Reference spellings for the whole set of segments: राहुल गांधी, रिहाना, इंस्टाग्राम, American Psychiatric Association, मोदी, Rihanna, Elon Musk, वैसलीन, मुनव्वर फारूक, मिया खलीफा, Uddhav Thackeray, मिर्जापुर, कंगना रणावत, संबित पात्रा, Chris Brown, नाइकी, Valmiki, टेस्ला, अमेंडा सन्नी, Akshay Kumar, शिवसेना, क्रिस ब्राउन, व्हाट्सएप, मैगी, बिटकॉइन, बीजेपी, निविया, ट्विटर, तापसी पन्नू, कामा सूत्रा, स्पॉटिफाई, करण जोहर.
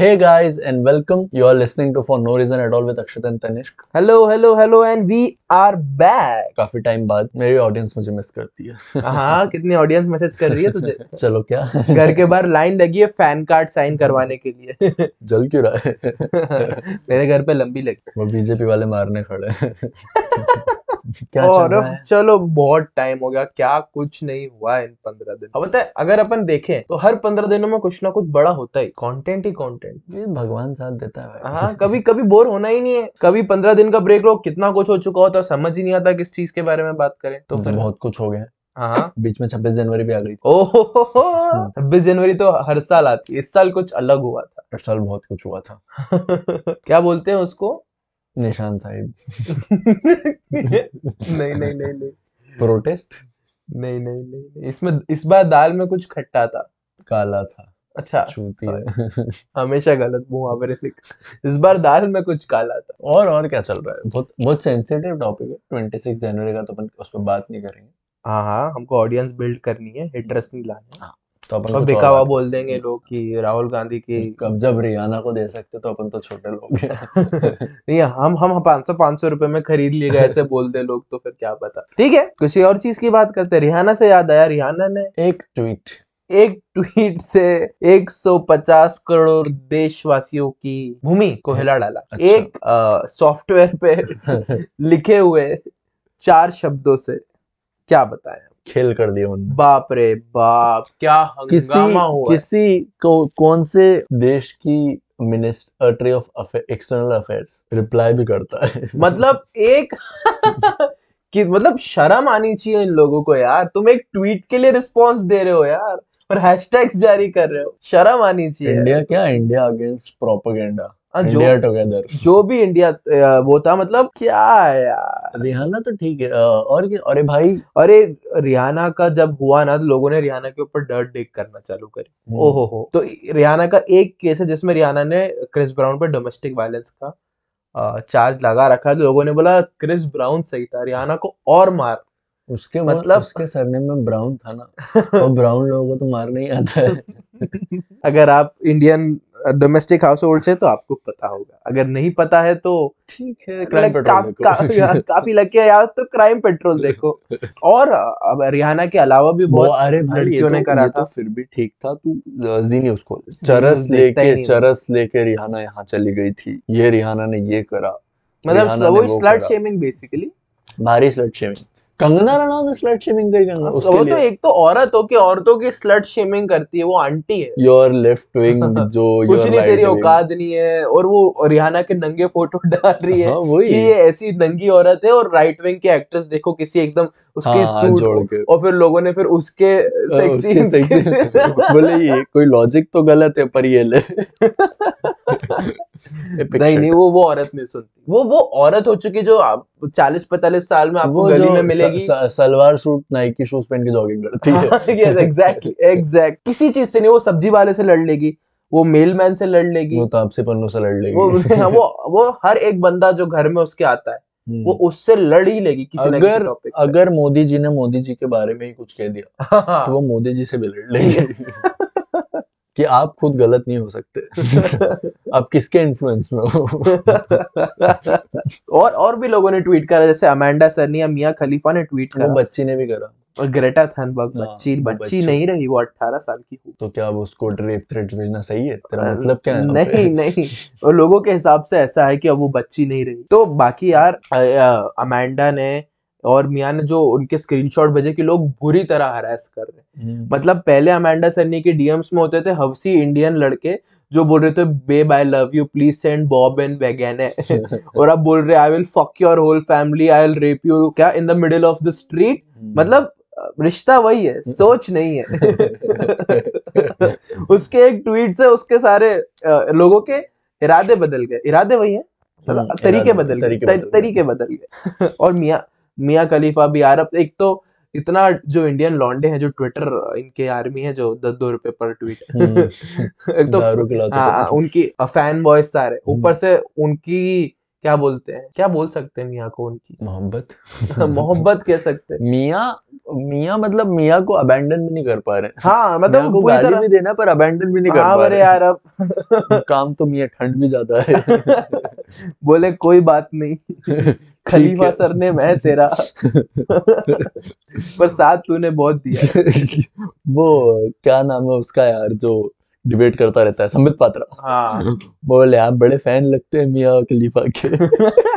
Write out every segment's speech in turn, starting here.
Hey guys and welcome. You are listening to For No Reason At All with Akshat and Tanishq. Hello and we are back. काफी time बाद मेरी audience मुझे miss करती है. हाँ कितनी audience message कर रही है तुझे. चलो क्या घर के बाहर line लगी है fan card sign करवाने के लिए. जल क्यों रहा है. मेरे घर पे लंबी लगी. वो बीजेपी वाले मारने खड़े हैं. और चलो बहुत टाइम हो गया, क्या कुछ नहीं हुआ इन 15 दिन. अब बताए अगर अपन देखें तो हर 15 दिनों में कुछ ना कुछ बड़ा होता है. कंटेंट ही कंटेंट, ये भगवान साथ देता है. हाँ कभी कभी बोर होना ही नहीं है. कभी 15 दिन का ब्रेक लो, कितना कुछ हो चुका होता है, समझ ही नहीं आता किस चीज के बारे में बात करें. तो बहुत कुछ हो गया. हाँ बीच में 26 जनवरी भी आ गई. ओह 26 जनवरी तो हर साल आती है, इस साल कुछ अलग हुआ था. हर साल बहुत कुछ हुआ था. क्या बोलते हैं उसको, निशान साहिब. नहीं प्रोटेस्ट. नहीं इसमें इस बार दाल में कुछ खट्टा था, काला था. अच्छा हमेशा गलत मुहावरे. इस बार दाल में कुछ काला था. और क्या चल रहा है, बहुत सेंसिटिव टॉपिक है. 26 जनवरी का तो अपन उस पर बात नहीं करेंगे. हाँ हमको ऑडियंस बिल्ड करनी है, हिटर्स नहीं लाने. तो बेकावा बोल देंगे लोग कि राहुल गांधी की. अब जब रियाना को दे सकते तो अपन तो छोटे लोग हैं. नहीं हम 500 रुपए में खरीद लिए गए ऐसे बोल दे लोग तो फिर क्या पता. ठीक है किसी और चीज की बात करते हैं. रिहाना से याद आया, रिहाना ने एक ट्वीट से 150 करोड़ देशवासियों की भूमि को हिला डाला. अच्छा. एक सॉफ्टवेयर पे लिखे हुए 4 शब्दों से क्या बताया, खेल कर दिया उन्होंने. बाप रे बाप क्या हंगामा हुआ. किसी को कौन से देश की ministry of external affairs reply भी करता है. मतलब एक कि मतलब शर्म आनी चाहिए इन लोगों को यार. तुम एक ट्वीट के लिए रिस्पॉन्स दे रहे हो यार और हैशटैग्स जारी कर रहे हो, शर्म आनी चाहिए. इंडिया क्या, India against propaganda. India together जो भी इंडिया वो था. मतलब क्या है यार. रिहाना तो ठीक है और क्या. अरे भाई अरे रिहाना का जब हुआ ना तो लोगों ने रिहाना के ऊपर डर्ट डिग करना चालू करी. ओहो तो रिहाना का एक केस है जिसमें रिहाना ने क्रिस ब्राउन पर डोमेस्टिक वायलेंस का चार्ज लगा रखा है. तो लोगों ने बोला क्रिस ब्राउन सही था, रिहाना को और मार. उसके मतलब उसके सरनेम में ब्राउन था ना, और ब्राउन लोगों को तो मार नहीं आता है. अगर आप इंडियन डोमेस्टिक हाउस होल्ड से तो आपको पता होगा, अगर नहीं पता है तो ठीक है काफी लग गया यार. तो क्राइम पेट्रोल देखो. और अब रिहाना के अलावा भी बहुत लड़कियों ने करा था. फिर भी ठीक था. तू जीनियस उसको चरस लेके रिहाना यहाँ चली गई थी, ये रिहाना ने ये करा. मतलब स्लट शेमिंग बेसिकली, भारी स्लट शेमिंग. कंगना रणावत ने स्लट शेमिंग करी. कंगना वो तो एक तो औरत हो के औरतों की स्लट शेमिंग करती है, वो आंटी है. योर लेफ्ट विंग जो कुछ नहीं, तेरी औकात नहीं है. और वो रिहाना के नंगे फोटो डाल रही है. हाँ, कि ये ऐसी नंगी औरत है. और राइट विंग की एक्ट्रेस देखो किसी एकदम उसके सूट. और फिर लोगों ने फिर उसके बोले ये कोई लॉजिक तो गलत है पर ये ले. नहीं वो औरत नहीं सुनती. वो औरत हो चुकी जो 40-45 साल में आपको गली में मिलेगी. सलवार सूट नाइकी शूज पहन के जॉगिंग करती है. Yes exactly. किसी चीज से नहीं, वो सब्जी वाले से लड़ लेगी, वो मेलमैन से लड़ लेगी, वो तापसी पन्नू से लड़ लेगी. वो हर एक बंदा जो घर में उसके आता है वो उससे लड़ ही लेगी किसी ना किसी टॉपिक. अगर मोदी जी ने मोदी जी के बारे में ही कुछ कह दिया तो वो मोदी जी से भी लड़ लेगी कि आप खुद गलत नहीं हो सकते. आप किसके इन्फ्लुएंस में हो. और भी लोगों ने ट्वीट करा, जैसे अमेंडा सरनी, मिया खलीफा ने ट्वीट करा, बच्ची ने भी करा. और ग्रेटा थनबर्ग बच्ची नहीं रही, वो 18 साल की हुई. तो क्या अब उसको रेप थ्रेट भेजना सही है, तेरा मतलब क्या है? नहीं और लोगों के हिसाब से ऐसा है कि अब वो बच्ची नहीं रही. तो बाकी यार अमेंडा ने और मियां ने जो उनके स्क्रीनशॉट भेजे कि लोग बुरी तरह हरास कर रहे हैं. मतलब पहले अमेंडा सन्नी के डीएम्स में होते थे हवसी इंडियन लड़के जो बोल रहे थे babe I love you please send bob and vagene. और अब बोल रहे I will fuck your whole family, I will rape you क्या in the middle of the street. मतलब रिश्ता वही है, सोच नहीं है. उसके एक ट्वीट से उसके सारे लोगों के इरादे बदल गए. इरादे वही है, तरीके बदल गए. और मिया खलीफा भी यार, अब एक तो इतना जो इंडियन लॉन्डे हैं जो ट्विटर इनके आर्मी है जो 10-2 रुपए पर ट्वीट. एक तो उनकी फैन बॉयज सारे, ऊपर से उनकी क्या बोलते हैं, क्या बोल सकते हैं मियाँ को, उनकी मोहब्बत कह सकते हैं. मियाँ मियाँ मतलब मियाँ को अबैंडन भी नहीं कर पा रहे। हाँ मतलब पूरी तरह भी देना पर अबैंडन भी नहीं कर पा रहे यार। अब काम तो मियाँ ठंड भी ज्यादा है। बोले कोई बात नहीं खलीफा सर ने मैं तेरा पर साथ तूने बहुत दिया। वो क्या नाम है उसका यार जो डिबेट करता रहता है, संबित पात्रा। हाँ बोले आप बड़े फैन लगते हैं मियाँ खलीफा के।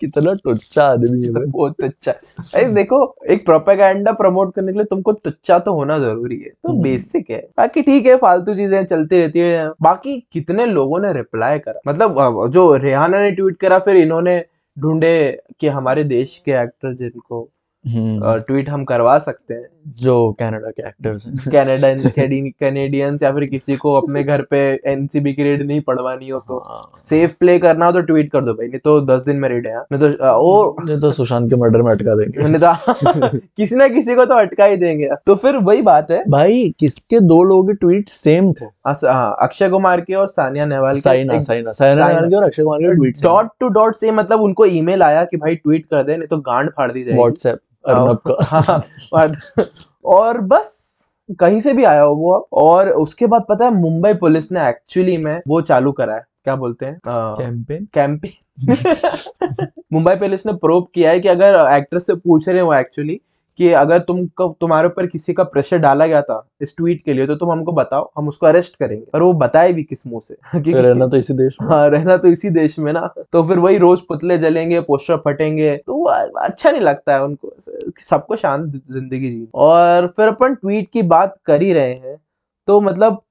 कितना टुच्चा आदमी है बहुत टुच्चा। अरे देखो एक प्रोपेगेंडा प्रमोट करने के लिए तुमको टुच्चा तो होना जरूरी है, तो बेसिक है। बाकी ठीक है फालतू चीजें चलती रहती है। बाकी कितने लोगों ने रिप्लाई करा, मतलब जो रेहाना ने ट्वीट करा फिर इन्होंने ढूंढे कि हमारे देश के एक्टर जिनको ट्वीट हम करवा सकते हैं, जो कनाडा के एक्टर्स हैं, कैनेडियंस या फिर किसी को अपने घर पे एनसीबी की रेड नहीं पड़वानी हो तो सेफ प्ले करना हो तो ट्वीट कर दो भाई, नहीं तो 10 दिन में रेड है, नहीं तो सुशांत के मर्डर में अटका देंगे, नहीं तो किसी ना किसी को तो अटका ही देंगे। तो फिर वही बात है भाई, किसके दो लोगों के ट्वीट सेम थे, अक्षय कुमार के और सानिया नेहवाल के, और अक्षय कुमार के tweet dot to dot same. मतलब उनको ईमेल आया कि भाई ट्वीट कर दे नहीं तो गांड फाड़ दी जाएगी व्हाट्सएप और बस कहीं से भी आया हो वो। और उसके बाद पता है मुंबई पुलिस ने एक्चुअली में वो चालू करा है, क्या बोलते हैं कैंपेन। मुंबई पुलिस ने प्रोब किया है कि अगर एक्ट्रेस से पूछ रहे हो एक्चुअली कि अगर तुम्हारे ऊपर किसी का प्रेशर डाला गया था इस ट्वीट के लिए तो तुम हमको बताओ, हम उसको अरेस्ट करेंगे। और वो बताए भी किस मुंह से कि रहना तो इसी देश में। हाँ रहना तो इसी देश में ना, तो फिर वही रोज पुतले जलेंगे, पोस्टर फटेंगे, तो वो अच्छा नहीं लगता है उनको। सबको शांत जिंदगी जी। और फिर अपन ट्वीट की बात कर ही रहे हैं तो मतलब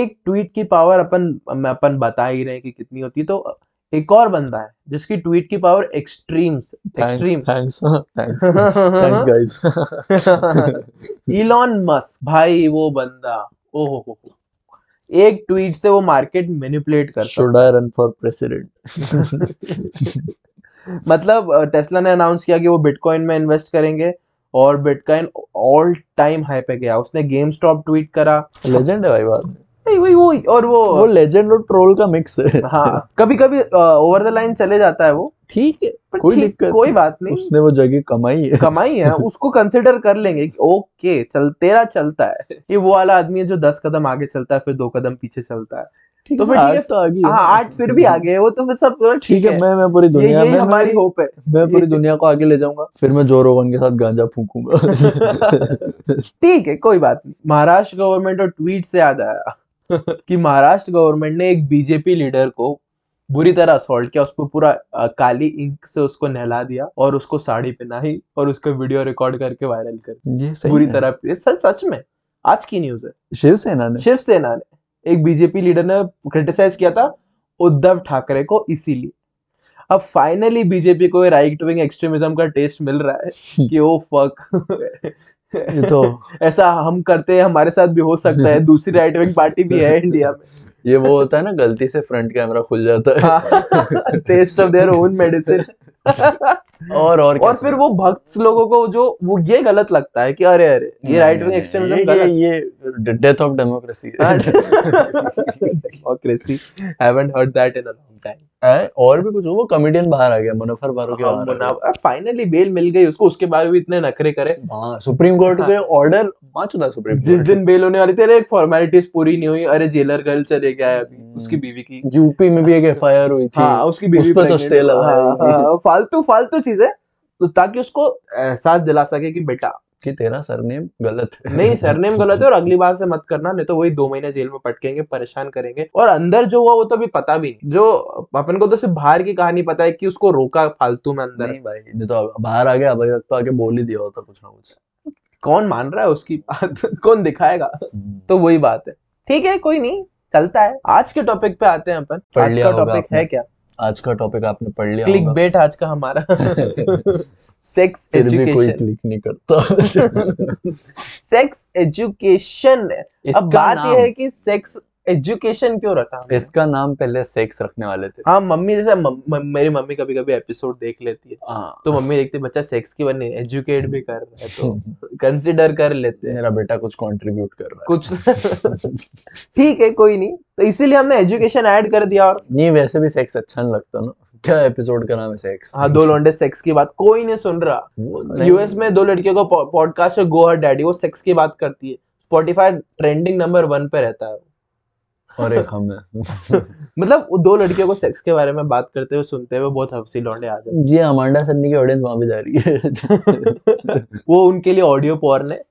एक ट्वीट की पावर अपन बता ही रहे हैं कि कितनी होती है। तो एक और बंदा है जिसकी ट्वीट की पावर एक्सट्रीम, इलॉन मस्क भाई। वो बंदा ओहो, एक ट्वीट से वो मार्केट मैनिपुलेट करता। Should I run for president. मतलब टेस्ला ने अनाउंस किया कि वो बिटकॉइन में इन्वेस्ट करेंगे और बिटकॉइन ऑल टाइम हाई पे गया। उसने गेम स्टॉप ट्वीट करा, लेजेंड है भाई बात। नहीं वही वो लेजेंड और ट्रोल का मिक्स है। हाँ कभी कभी ओवर द लाइन चले जाता है वो, ठीक है कोई बात नहीं, उसने वो जगह कमाई है उसको कंसिडर कर लेंगे कि ओके तेरा चलता है। ये वो वाला आदमी है जो 10 कदम आगे चलता है फिर 2 कदम पीछे चलता है। तो फिर आज तो आगे, हाँ आज फिर भी आगे वो, तो फिर सब ठीक है। मैं पूरी दुनिया में हमारी होप है, मैं पूरी दुनिया को आगे ले जाऊंगा, फिर मैं जो रोगन के साथ गांजा फूकूंगा। ठीक है कोई बात नहीं। महाराष्ट्र गवर्नमेंट और ट्वीट से याद आया कि महाराष्ट्र गवर्नमेंट ने एक बीजेपी लीडर को बुरी तरह असॉल्ट किया, उस पर पूरा काली इंक से उसको नहला दिया और उसको साड़ी पहनाई और उसका वीडियो रिकॉर्ड करके वायरल कर बुरी तरह। सच में आज की न्यूज है। शिवसेना ने एक बीजेपी लीडर ने क्रिटिसाइज किया था उद्धव ठाकरे को, इसीलिए अब फाइनली बीजेपी को राइट विंग एक्सट्रीमिज्म का टेस्ट मिल रहा है कि ओ फक ये तो ऐसा हम करते हैं, हमारे साथ भी हो सकता है, दूसरी राइट विंग पार्टी भी है इंडिया में। ये वो होता है ना गलती से फ्रंट कैमरा खुल जाता है। Taste of their own medicine. और फिर वो भक्त लोगों को जो वो ये गलत लगता है कि अरे अरे ये राइट विंग एक्सट्रीमिज्म, ये डेथ ऑफ डेमोक्रेसी है। Democracy haven't heard that in a long time. और भी कुछ वो कॉमेडियन बाहर आ गया, मुनव्वर फारूक के बाहर फाइनली बेल मिल गई उसको, उसके बाद भी इतने नखरे करे। हां सुप्रीम कोर्ट के ऑर्डर आ चुका सुप्रीम कोर्ट, जिस दिन बेल होने वाली थी अरे फॉर्मेलिटीज पूरी नहीं हुई, अरे जेलर गर्ल चले गया अभी, उसकी बीवी की यूपी में भी एक एफआईआर हुई थी। हां उसकी बीवी पर तो स्टे लगा है। फालतू चीजें तो, ताकि उसको एहसास दिला सके कि बेटा कि तेरा सरनेम गलत है। नहीं सरनेम गलत है और अगली बार से मत करना, नहीं तो वही 2 महीने जेल में पटकेंगे, परेशान करेंगे। और अंदर जो हुआ वो तो भी पता भी नहीं, जो अपन को तो सिर्फ बाहर की कहानी पता है कि उसको रोका फालतू में अंदर। नहीं भाई नहीं तो बाहर आ गया, अभी तक तो आके बोल ही दिया होता कुछ ना कुछ। कौन मान रहा है उसकी बात, कौन दिखाएगा। तो वही बात है। ठीक है कोई नहीं, चलता है। आज के टॉपिक पे आते हैं अपन। आज का टॉपिक है क्या? आज का टॉपिक आपने पढ़ लिया, क्लिक बेट आज का हमारा। Sex education. कोई क्लिक नहीं करता। Sex education. अब बात यह है कि सेक्स एजुकेशन क्यों रखा? इसका नाम पहले सेक्स रखने वाले थे। हाँ मम्मी, जैसे मेरी मम्मी कभी कभी एपिसोड देख लेती है तो मम्मी देखती है बच्चा सेक्स की बने एजुकेट भी कर रहा है तो कंसिडर कर लेते हैं, मेरा बेटा कुछ कंट्रीब्यूट कर रहा है कुछ। ठीक है कोई नहीं, तो इसीलिए हमने एजुकेशन ऐड कर दिया। और नहीं वैसे भी सेक्स अच्छा नहीं लगता ना, क्या एपिसोड का नाम है सेक्स। हाँ, दो लौंडे सेक्स की बात कोई नहीं सुन रहा। यूएस में दो लड़कियों का पॉडकास्ट है गो हर डैडी, वो सेक्स की बात करती है। स्पॉटिफाई ट्रेंडिंग नंबर 1 पे रहता है और एक हम है। मतलब दो लड़कियों को सेक्स के बारे में बात करते हुए सुनते हुए बहुत हफसी लौंडे आ जाते हैं। ये अमांडा सन्नी की ऑडियंस वहां भी जा रही है। वो उनके लिए ऑडियो पॉर्न है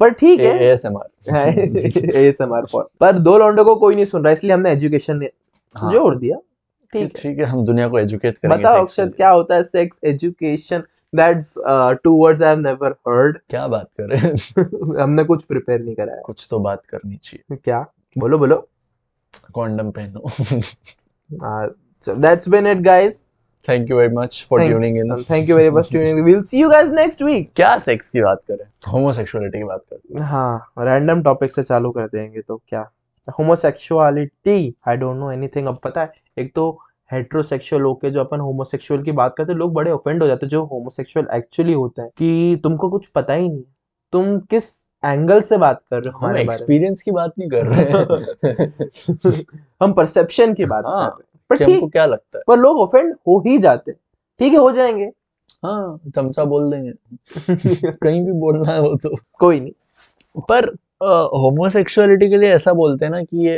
पर ठीक है, एएसएमआर पॉर्न। पर दो लौंडों को कोई नहीं सुन रहा, इसलिए हमने एजुकेशन जोड़ दिया। ठीक है, हम दुनिया को एजुकेट करेंगे। बताओ अक्षय, क्या होता है sex education? That's two words I have never heard। क्या बात कर रहे हैं? हमने कुछ प्रिपेयर नहीं करा है। कुछ तो बात करनी चाहिए। क्या? बोलो बोलो। कॉन्डम पहनो। So that's been it, guys. Thank you very much for tuning in. Thank you very much for tuning in. We'll see you guys next week. क्या सेक्स की बात करें? होमोसेक्सुअलिटी की बात करें। हाँ, रैंडम टॉपिक से चालू कर देंगे तो क्या? Homosexuality, I don't know anything. अब पता है, एक तो हेट्रोसेक्सुअल लोग के जो अपन होमोसेक्सुअल की बात करते हैं लोग बड़े ऑफेंड हो जाते हैं, जो होमोसेक्सुअल एक्चुअली होता है कि तुमको कुछ पता ही नहीं, तुम किस एंगल से बात कर रहे हो, हम एक्सपीरियंस की बात नहीं कर रहे हैं। हम परसेप्शन की बात कर रहे हैं। पर ठीक, हमको क्या लगता है, पर लोग ऑफेंड हो ही जाते हैं। ठीक है, हो जाएंगे। हाँ, चमचा बोल देंगे। कहीं भी बोलना है वो तो कोई नहीं। पर होमोसेक्सुअलिटी के लिए ऐसा बोलते हैं ना कि ये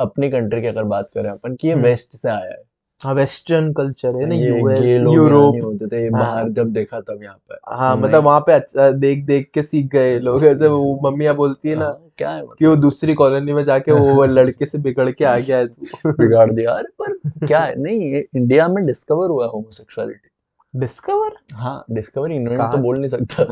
अपनी कंट्री की अगर बात करें अपन कि ये वेस्ट से आया है। हाँ, वेस्टर्न कल्चर है ना, यूएस यूरोप होते थे। बाहर जब देखा तब यहाँ पर। हाँ, मतलब वहाँ पे अच्छा देख देख के सीख गए लोग। ऐसे वो मम्मियाँ बोलती है ना, क्या है कि वो दूसरी कॉलोनी में जाके वो लड़के से बिगड़ के आ गया है, बिगाड़ दिया। अरे पर क्या है, नहीं ये इंडिया में डिस्कवर हुआ होमोसेक्सुअलिटी। डिस्कवर? हाँ, डिस्कवर इन्वेंट तो बोल नहीं सकता।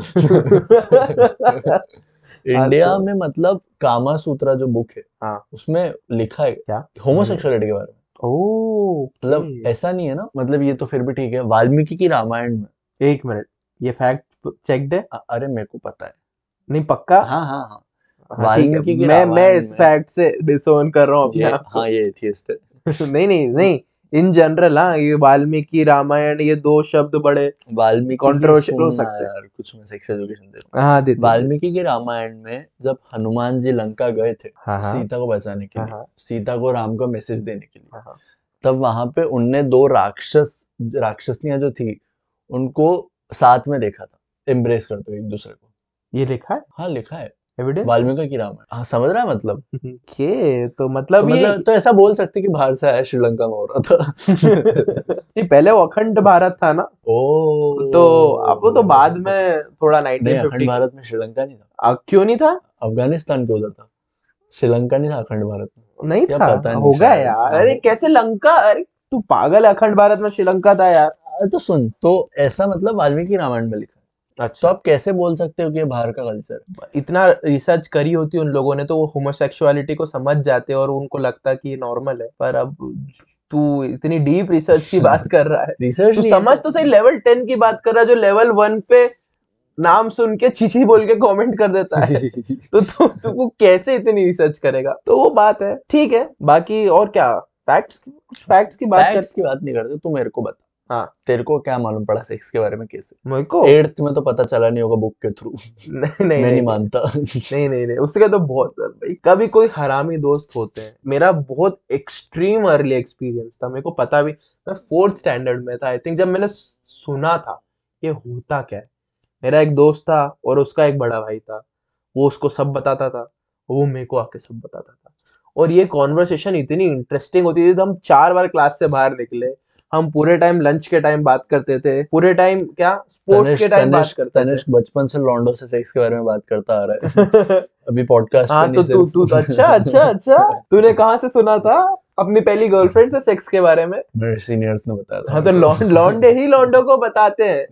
इंडिया में मतलब कामा सूत्रा जो बुक है उसमें लिखा है क्या होमोसेक्सुअलिटी के बारे में। ओह, मतलब ऐसा नहीं है ना, मतलब ये तो फिर भी ठीक है। वाल्मीकि की रामायण में, एक मिनट, ये फैक्ट चेक्ड है? अरे मेरे को पता है नहीं, पक्का। हाँ हाँ हाँ, वाल्मीकि की रामायण। मैं इस फैक्ट से डिसओन कर रहा हूँ अपने आप को। हाँ, ये एथियस्ट है। नहीं नहीं नहीं, इन जनरल। हाँ, ये वाल्मीकि रामायण, ये दो शब्द बड़े कंट्रोवर्शियल हो सकते हैं। कुछ में सेक्स एजुकेशन देते हैं। हाँ, वाल्मीकि के रामायण में जब हनुमान जी लंका गए थे सीता को बचाने के लिए, सीता को राम का मैसेज देने के लिए, तब वहां पे उनने दो राक्षसनियां जो थी उनको साथ में देखा था एम्ब्रेस करते हुए एक दूसरे को। ये लिखा है? हाँ, लिखा है वाल्मीकि की रामायण। हाँ, समझ रहा है मतलब के तो मतलब ये मतलब, तो ऐसा बोल सकते कि बाहर से आया, श्रीलंका में हो रहा था। नहीं, पहले वो अखंड भारत था ना। ओ, तो अब वो तो बाद में थोड़ा 1950। अखंड भारत में श्रीलंका नहीं था। क्यों नहीं था? अफगानिस्तान के उधर था, श्रीलंका नहीं था। अखंड भारत में नहीं था, होगा यार। अरे कैसे लंका, अरे तू पागल, अखंड भारत में श्रीलंका था यार। तो सुन, तो ऐसा मतलब वाल्मीकि रामायण में लिखा। अच्छा, तो आप कैसे बोल सकते हो कि बाहर का कल्चर? इतना रिसर्च करी होती उन लोगों ने तो वो होमोसेक्सुअलिटी को समझ जाते और उनको लगता कि ये नॉर्मल है। पर अब तू इतनी डीप रिसर्च की बात कर रहा है। रिसर्च तू समझ तो सही, लेवल 10 की बात कर रहा है, जो लेवल 1 पे नाम सुन के छिछी बोल के कमेंट कर देता है। तो तू कैसे इतनी रिसर्च करेगा? तो वो बात है। ठीक है, बाकी और क्या फैक्ट्स, कुछ फैक्ट्स की बात नहीं करते। तू मेरे को बता, हाँ, तेरे को क्या मालूम पड़ा सेक्स के बारे में? कैसे मेरे को 8th में तो पता चला नहीं होगा बुक के थ्रू। नहीं मानता। नहीं, उसके तो बहुत भाई, कभी कोई हरामी दोस्त होते हैं। मेरा बहुत एक्सट्रीम अर्ली एक्सपीरियंस था, मेरे को पता भी। मैं 4th स्टैंडर्ड में था आई थिंक, जब मैंने सुना था ये होता क्या है। मेरा एक दोस्त था और उसका एक बड़ा भाई था, वो उसको सब बताता था, वो मेरे को आके सब बताता था। और ये कॉन्वर्सेशन इतनी इंटरेस्टिंग होती थी। हम 4 बार क्लास से बाहर निकले, हम पूरे टाइम लंच के टाइम बात करते थे, पूरे टाइम क्या स्पोर्ट्स के टाइम बात करते थे। बचपन से लॉन्डो से सेक्स के बारे में बात करता आ रहा है। अभी पॉडकास्ट। हाँ, तो तू अच्छा तूने कहाँ से सुना था अपनी पहली गर्लफ्रेंड से सेक्स के बारे में? मेरे सीनियर्स ने बताया। हाँ, तो लॉन्डे ही लॉन्डो को बताते हैं,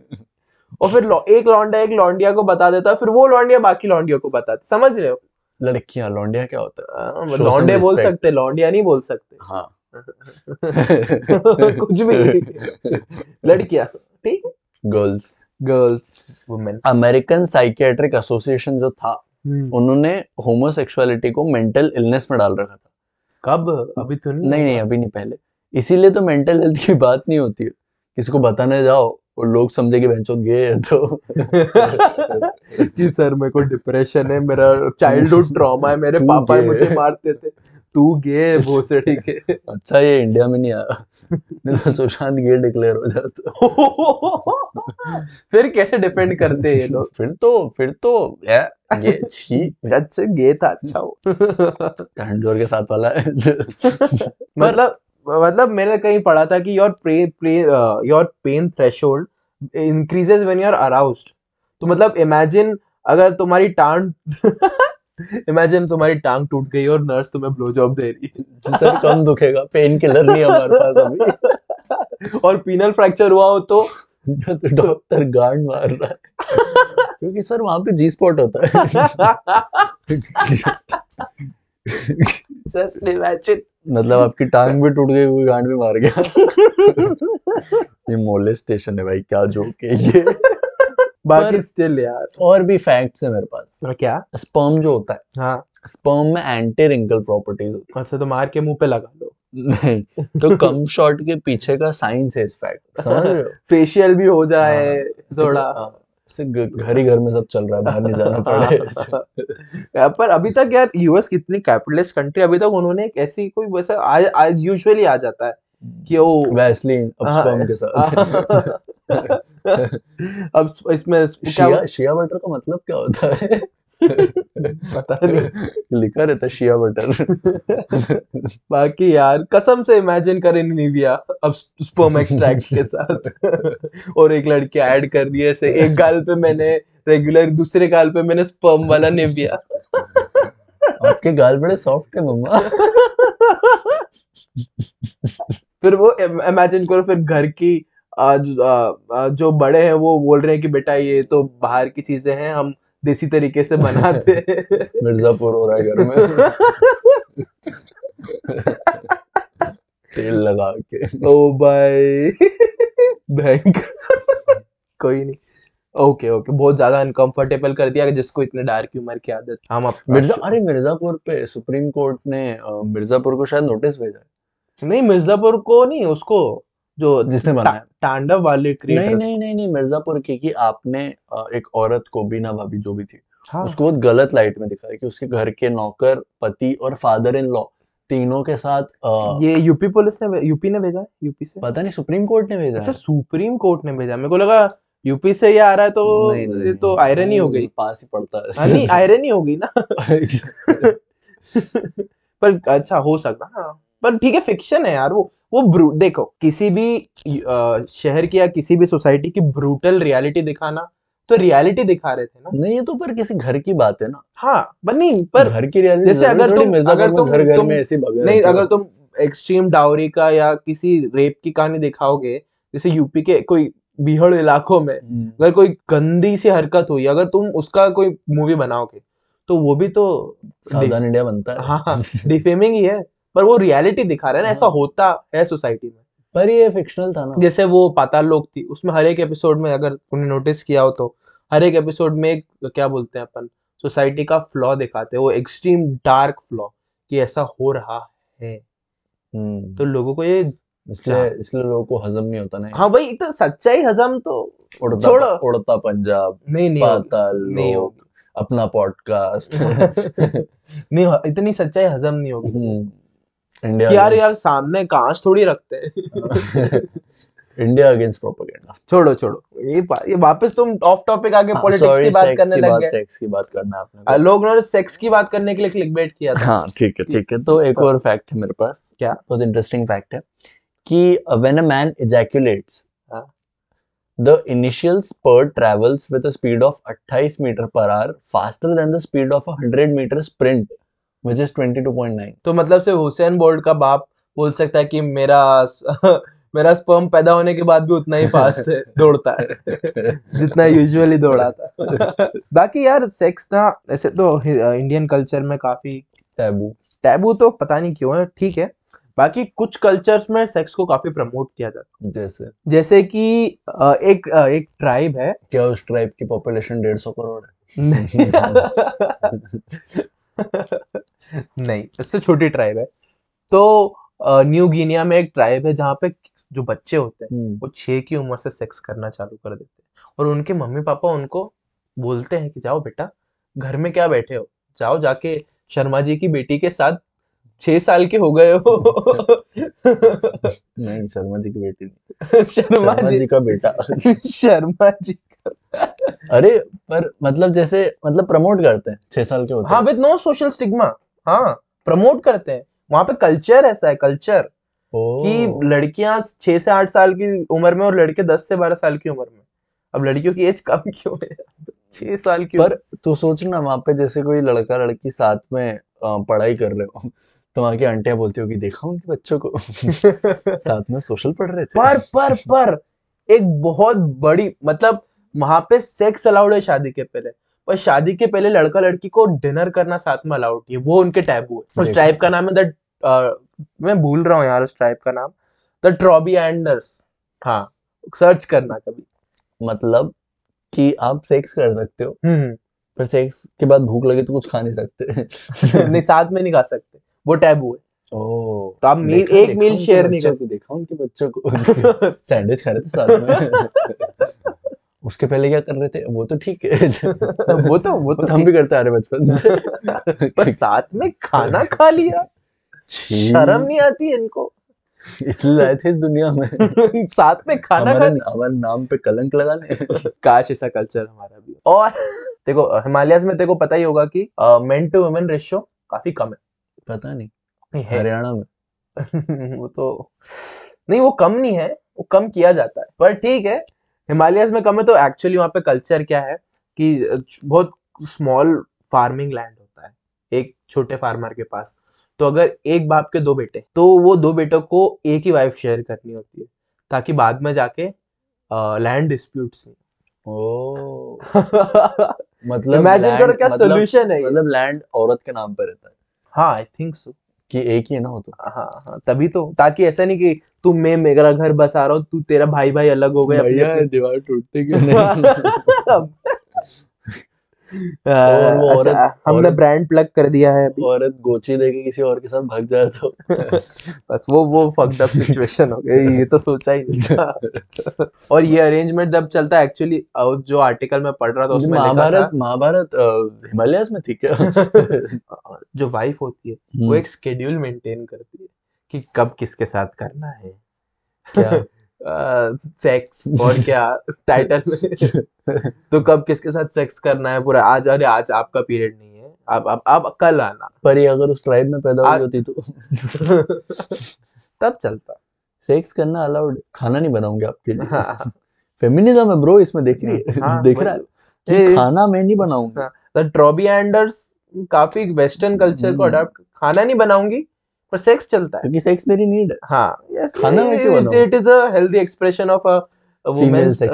और फिर एक लॉन्डा एक लॉन्डिया को बता देता, फिर वो लॉन्डिया बाकी लॉन्डिया को बताते। समझ रहे हो? लड़कियां लॉन्डिया क्या होता है? लॉन्डे बोल सकते, लॉन्डिया नहीं बोल सकते। हाँ। कुछ भी लड़कियां, ठीक है, girls women. American psychiatric association जो था उन्होंने होमोसेक्सुअलिटी को मेंटल इलनेस में डाल रखा था। कब? अभी तो नहीं, अभी नहीं, पहले। इसीलिए तो मेंटल हेल्थ की बात नहीं होती है, किसी को बताने जाओ और लोग समझे कि बहनचोद गे है तो कि सर मेरे को डिप्रेशन है, मेरा चाइल्डहुड ट्रॉमा है, मेरे पापा मुझे मारते थे, तू गे है वो से ठीक है। अच्छा ये इंडिया में नहीं आया, नहीं तो सुशांत गे डिक्लेयर हो जाता। फिर कैसे डिपेंड करते ये लोग, फिर तो ये अच्छा गे था, अच्छा वो करण जोहर के साथ वाला है। मतलब मैंने कहीं पढ़ा था कि your pain threshold increases when you are aroused. तो मतलब इमेजिन अगर तुम्हारी टांग इमेजिन तुम्हारी टांग टूट गई और नर्स तुम्हें ब्लो जॉब दे रही है, सर कम दुखेगा, पेन किलर नहीं हमारे पास अभी। और पीनल फ्रैक्चर हुआ हो तो डॉक्टर गार्ड मार रहा है क्योंकि सर वहां पे जी स्पॉट होता है। Just imagine मतलब आपकी टांग भी टूट गई, कोई गांड भी मार गया। ये मोलेस्टेशन है भाई, क्या जोक है ये। बाकी स्टिल यार और भी फैक्ट्स है मेरे पास। क्या स्पर्म जो होता है, हाँ स्पर्म में एंटी रिंकल प्रॉपर्टीज होती है। अच्छा तो मार के मुंह पे लगा लो। नहीं तो कम शॉट के पीछे का साइंस है इस फैक्ट, समझ रहे हो। फेशियल भी हो जाए थोड़ा, घर ही घर में सब चल रहा है, बाहर नहीं जाना पड़े। पर अभी तक यार यूएस कितनी कैपिटलिस्ट कंट्री, अभी तक उन्होंने एक ऐसी कोई वैसा यूजुअली आ जाता है कि वो वैसलीन अपस्पॉम के साथ। अब इसमें शिया बटर का मतलब क्या होता है पता नहीं, लिखा रहता शिया बटर। बाकी यार कसम से इमेजिन करें निविया अब स्पर्म एक्सट्रैक्ट के साथ, और एक लड़की ऐड कर रही है ऐसे, एक गाल पे मैंने रेगुलर, दूसरे गाल पे मैंने स्पर्म वाला निविया। आपके गाल बड़े सॉफ्ट है मम्मा। फिर वो इमेजिन करो, फिर घर की जो बड़े हैं वो बोल रहे हैं कि बेटा ये तो बाहर की चीजें हैं, हम देसी तरीके से बनाते। मिर्जापुर हो रहा है घर में। तेल लगा के ओ भाई बैंक। कोई नहीं, ओके ओके, बहुत ज्यादा अनकंफर्टेबल कर दिया जिसको इतने डार्क ह्यूमर की आदत। हम अरे मिर्जापुर पे सुप्रीम कोर्ट ने मिर्जापुर को शायद नोटिस भेजा। नहीं मिर्जापुर को नहीं, उसको जो जिसने बनाया तांडव वाले क्रिएटर। नहीं नहीं नहीं नहीं मिर्जापुर के कि आपने एक औरत को बिना भाभी जो भी थी, हाँ। उसको बहुत गलत लाइट में दिखाया कि उसके घर के नौकर, पति और फादर इन लॉ तीनों के साथ ये यूपी पुलिस ने, यूपी ने भेजा, यूपी से पता नहीं सुप्रीम कोर्ट ने भेजा। अच्छा सुप्रीम कोर्ट ने भेजा, मेरे को लगा यूपी से ये आ रहा है तो ये तो आयरनी हो गई, पास ही पड़ता है, आयरनी हो गई ना। पर अच्छा हो सकता, पर ठीक है फिक्शन है यार वो देखो किसी भी शहर की या किसी भी सोसाइटी की ब्रूटल रियलिटी दिखाना, तो रियलिटी दिखा रहे थे ना। नहीं ये तो पर किसी घर की बात है ना। हाँ पर नहीं, पर घर की रियलिटी जैसे अगर तुम एक्सट्रीम डाउरी का या किसी रेप की कहानी दिखाओगे, जैसे यूपी के कोई बिहड़ इलाकों में अगर कोई गंदी सी हरकत हुई, अगर तुम उसका कोई मूवी बनाओगे तो वो भी तो सावधान इंडिया बनता है। हाँ डिफेमिंग ही है, पर वो रियलिटी दिखा रहे हैं ना, ऐसा होता है सोसाइटी में। पर ये फिक्शनल था ना। जैसे वो पाताल लोक थी, उसमें हर एक एपिसोड में अगर तुमने नोटिस किया हो तो हर एक एपिसोड में एक क्या बोलते हैं अपन, सोसाइटी का फ्लॉ दिखाते हैं, वो एक्सट्रीम डार्क फ्लॉ कि ऐसा हो रहा है। तो लोगों को ये इसलिए लोगों को हजम नहीं होता। नहीं हाँ भाई एकदम सच्चाई हजम तो उड़ता पंजाब नहीं पाताल लोक अपना पॉडकास्ट नहीं, इतनी सच्चाई हजम नहीं होगी इंडिया। यार सामने कांच थोड़ी रखते हैं। India against propaganda. छोड़ो ये वापस तुम ऑफ टॉपिक आके पॉलिटिक्स की बात करने लग गए। सेक्स की बात करना आपने, लोग ने सेक्स की बात करने के लिए क्लिकबेट किया था। हाँ ठीक है। तो एक और फैक्ट है मेरे पास, क्या बहुत इंटरेस्टिंग फैक्ट है कि when a man ejaculates the initial spurt travels with a speed of 28 metre per hour faster than the speed of 100 metre sprint. तो मतलब से हुसैन बोल्ट का बाप बोल सकता है कि मेरा स्पर्म पैदा होने के बाद भी उतना ही फास्ट है, दौड़ता है जितना यूजुअली दौड़ा था। बाकी यार सेक्स ना ऐसे तो इंडियन कल्चर में काफी टैबू तो पता नहीं क्यों है, ठीक है। बाकी कुछ कल्चर्स में सेक्स को काफी प्रमोट किया जाता है, जैसे कि एक ट्राइब है। क्या उस ट्राइब की पॉपुलेशन 150 करोड़ है? नहीं उससे छोटी ट्राइब है। तो न्यू गिनिया में एक ट्राइब है जहाँ पे जो बच्चे होते हैं वो 6 की उम्र से सेक्स करना चालू कर देते हैं, और उनके मम्मी पापा उनको बोलते हैं कि जाओ बेटा, घर में क्या बैठे हो, जाओ जाके शर्मा जी की बेटी के साथ 6 साल के हो गए हो। नहीं, शर्मा जी की बेटी नहीं, शर्मा जी का बेटा। शर्मा जी का। अरे पर मतलब जैसे मतलब प्रमोट करते हैं 6 साल के होते हैं। हाँ, विद नो सोशल स्टिग्मा। हाँ, प्रमोट करते हैं। वहां पे कल्चर ऐसा है, कल्चर कि लड़कियां 6 से 8 साल की उम्र में और लड़के 10 से 12 साल की उम्र में। अब लड़कियों की एज कम क्यों है, 6 साल की। पर तो सोच ना, वहां पे जैसे कोई लड़का लड़की साथ में पढ़ाई कर रहे हो तो वहां की आंटियां बोलती होगी देखा उनके बच्चों को साथ में सोशल पढ़ रहे थे। पर एक बहुत बड़ी मतलब वहां पे सेक्स अलाउड है शादी के पहले, पर शादी के पहले लड़का लड़की को डिनर करना साथ में अलाउड नहीं है। वो उनके टैबू है। उस ट्राइब का नाम है द मैं भूल रहा हूँ यार उस ट्राइब का नाम, द ट्रॉबी एंडर्स। हाँ, सर्च करना कभी। मतलब कि आप सेक्स कर सकते हो पर सेक्स के बाद भूख लगे तो कुछ खा नहीं सकते। नहीं, साथ में नहीं खा सकते, वो टैबू है। तो आप एक मील शेयर नहीं करते। देखा उनके बच्चों को सैंडविच खा रहे थे साथ में। उसके पहले क्या कर रहे थे वो तो ठीक है। वो तो हम भी करते आ रहे बचपन से, बस साथ में खाना खा लिया। शर्म नहीं आती इनको, इसलिए आए थे इस दुनिया में साथ में खाना खाने, हमारे नाम पे कलंक लगाने। काश ऐसा कल्चर हमारा भी। और देखो हिमालयस में तेको पता ही होगा कि मेन टू वुमेन रेशियो काफी कम है। पता नहीं हरियाणा में वो तो नहीं, वो कम नहीं है, वो कम किया जाता है, पर ठीक है हिमालयस में कम है। तो एक्चुअली वहाँ पे कल्चर क्या है कि बहुत स्मॉल फार्मिंग लैंड होता है एक छोटे फार्मर के पास। तो अगर एक बाप के 2 बेटे, तो वो 2 बेटों को एक ही वाइफ शेयर करनी होती है ताकि बाद में जाके लैंड डिस्प्यूट्स। मतलब इमेजिन करो क्या सॉल्यूशन है। मतलब लैंड औरत के नाम पर रहता है। हाँ, आई थिंक सो कि एक ही है ना हो तो। हाँ, तभी तो, ताकि ऐसा नहीं कि तू मैं मेरा घर बसा रहा हूँ, तू तेरा भाई भाई अलग हो गए, दीवार टूटते क्यों नहीं। और वो अच्छा, हमने ब्रांड प्लग कर दिया है। औरत गोची देके किसी और के साथ भाग जाए तो बस वो फक्ड अप सिचुएशन हो गई। ये तो सोचा ही नहीं था। और ये अरेंजमेंट जब चलता है एक्चुअली, जो आर्टिकल में पढ़ रहा था उसमें महाभारत हिमालयस में थी क्या? जो वाइफ होती है वो एक स्केड्यूल मेंटेन करती है कि कब किसके साथ करना है, क्या सेक्स और क्या टाइटल में। तो कब किसके साथ सेक्स करना है पूरा। आज अरे आज आपका पीरियड नहीं है, आप कल आना। पर ये अगर उस ट्राइब में पैदा हुई होती तो तब चलता। सेक्स करना अलाउड, खाना नहीं बनाऊंगे आपके लिए। हाँ। फेमिनिज्म है ब्रो इसमें, देख रहा है खाना मैं नहीं बनाऊंगा। द ट्रॉबी एंडर्स काफी वेस्टर्न कल्चर को अडॉप्ट, खाना नहीं बनाऊंगी पर सेक्स चलता है क्योंकि सेक्स मेरी नीड है। हाँ, यस, खाना में क्यों बनाऊं? It is a healthy expression of a women's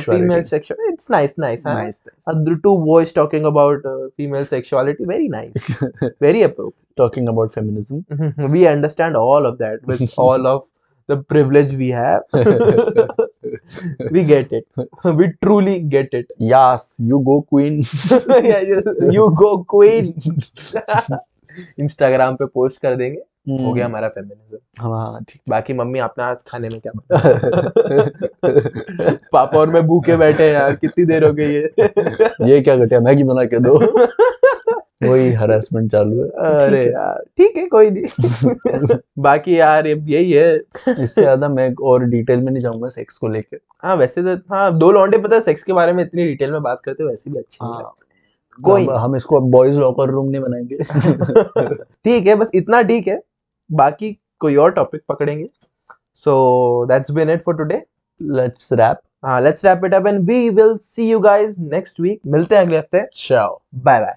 female sexuality. It's nice. Two boys talking about female sexuality, very nice, very appropriate. Talking about feminism, we understand all of that with all of the privilege we have. We get it. We truly get it. Yes, you go queen. You go queen. इंस्टाग्राम पे post कर देंगे। हो गया हमारा feminism. हाँ ठीक। बाकी mummy आपने आज खाने में क्या बनाया? पापा और मैं भूखे बैठे हैं यार, कितनी देर हो गई है। ये क्या घटिया मैगी बना के दो। वही हरासमेंट चालू है। अरे यार ठीक है, कोई नहीं। बाकी यार यही है, इससे ज्यादा मैं और डिटेल में नहीं जाऊंगा सेक्स को लेकर। हाँ वैसे तो, हाँ दो लौंडे पता है सेक्स के बारे में इतनी डिटेल में बात करते वैसे भी अच्छी नहीं लगती। कोई हम इसको अब बॉयज लॉकर रूम नहीं बनाएंगे। ठीक है, बस इतना ठीक है, बाकी कोई और टॉपिक पकड़ेंगे। So that's been it for today. Let's wrap it up and we will see you guys next week. मिलते हैं अगले हफ्ते। Ciao, bye bye.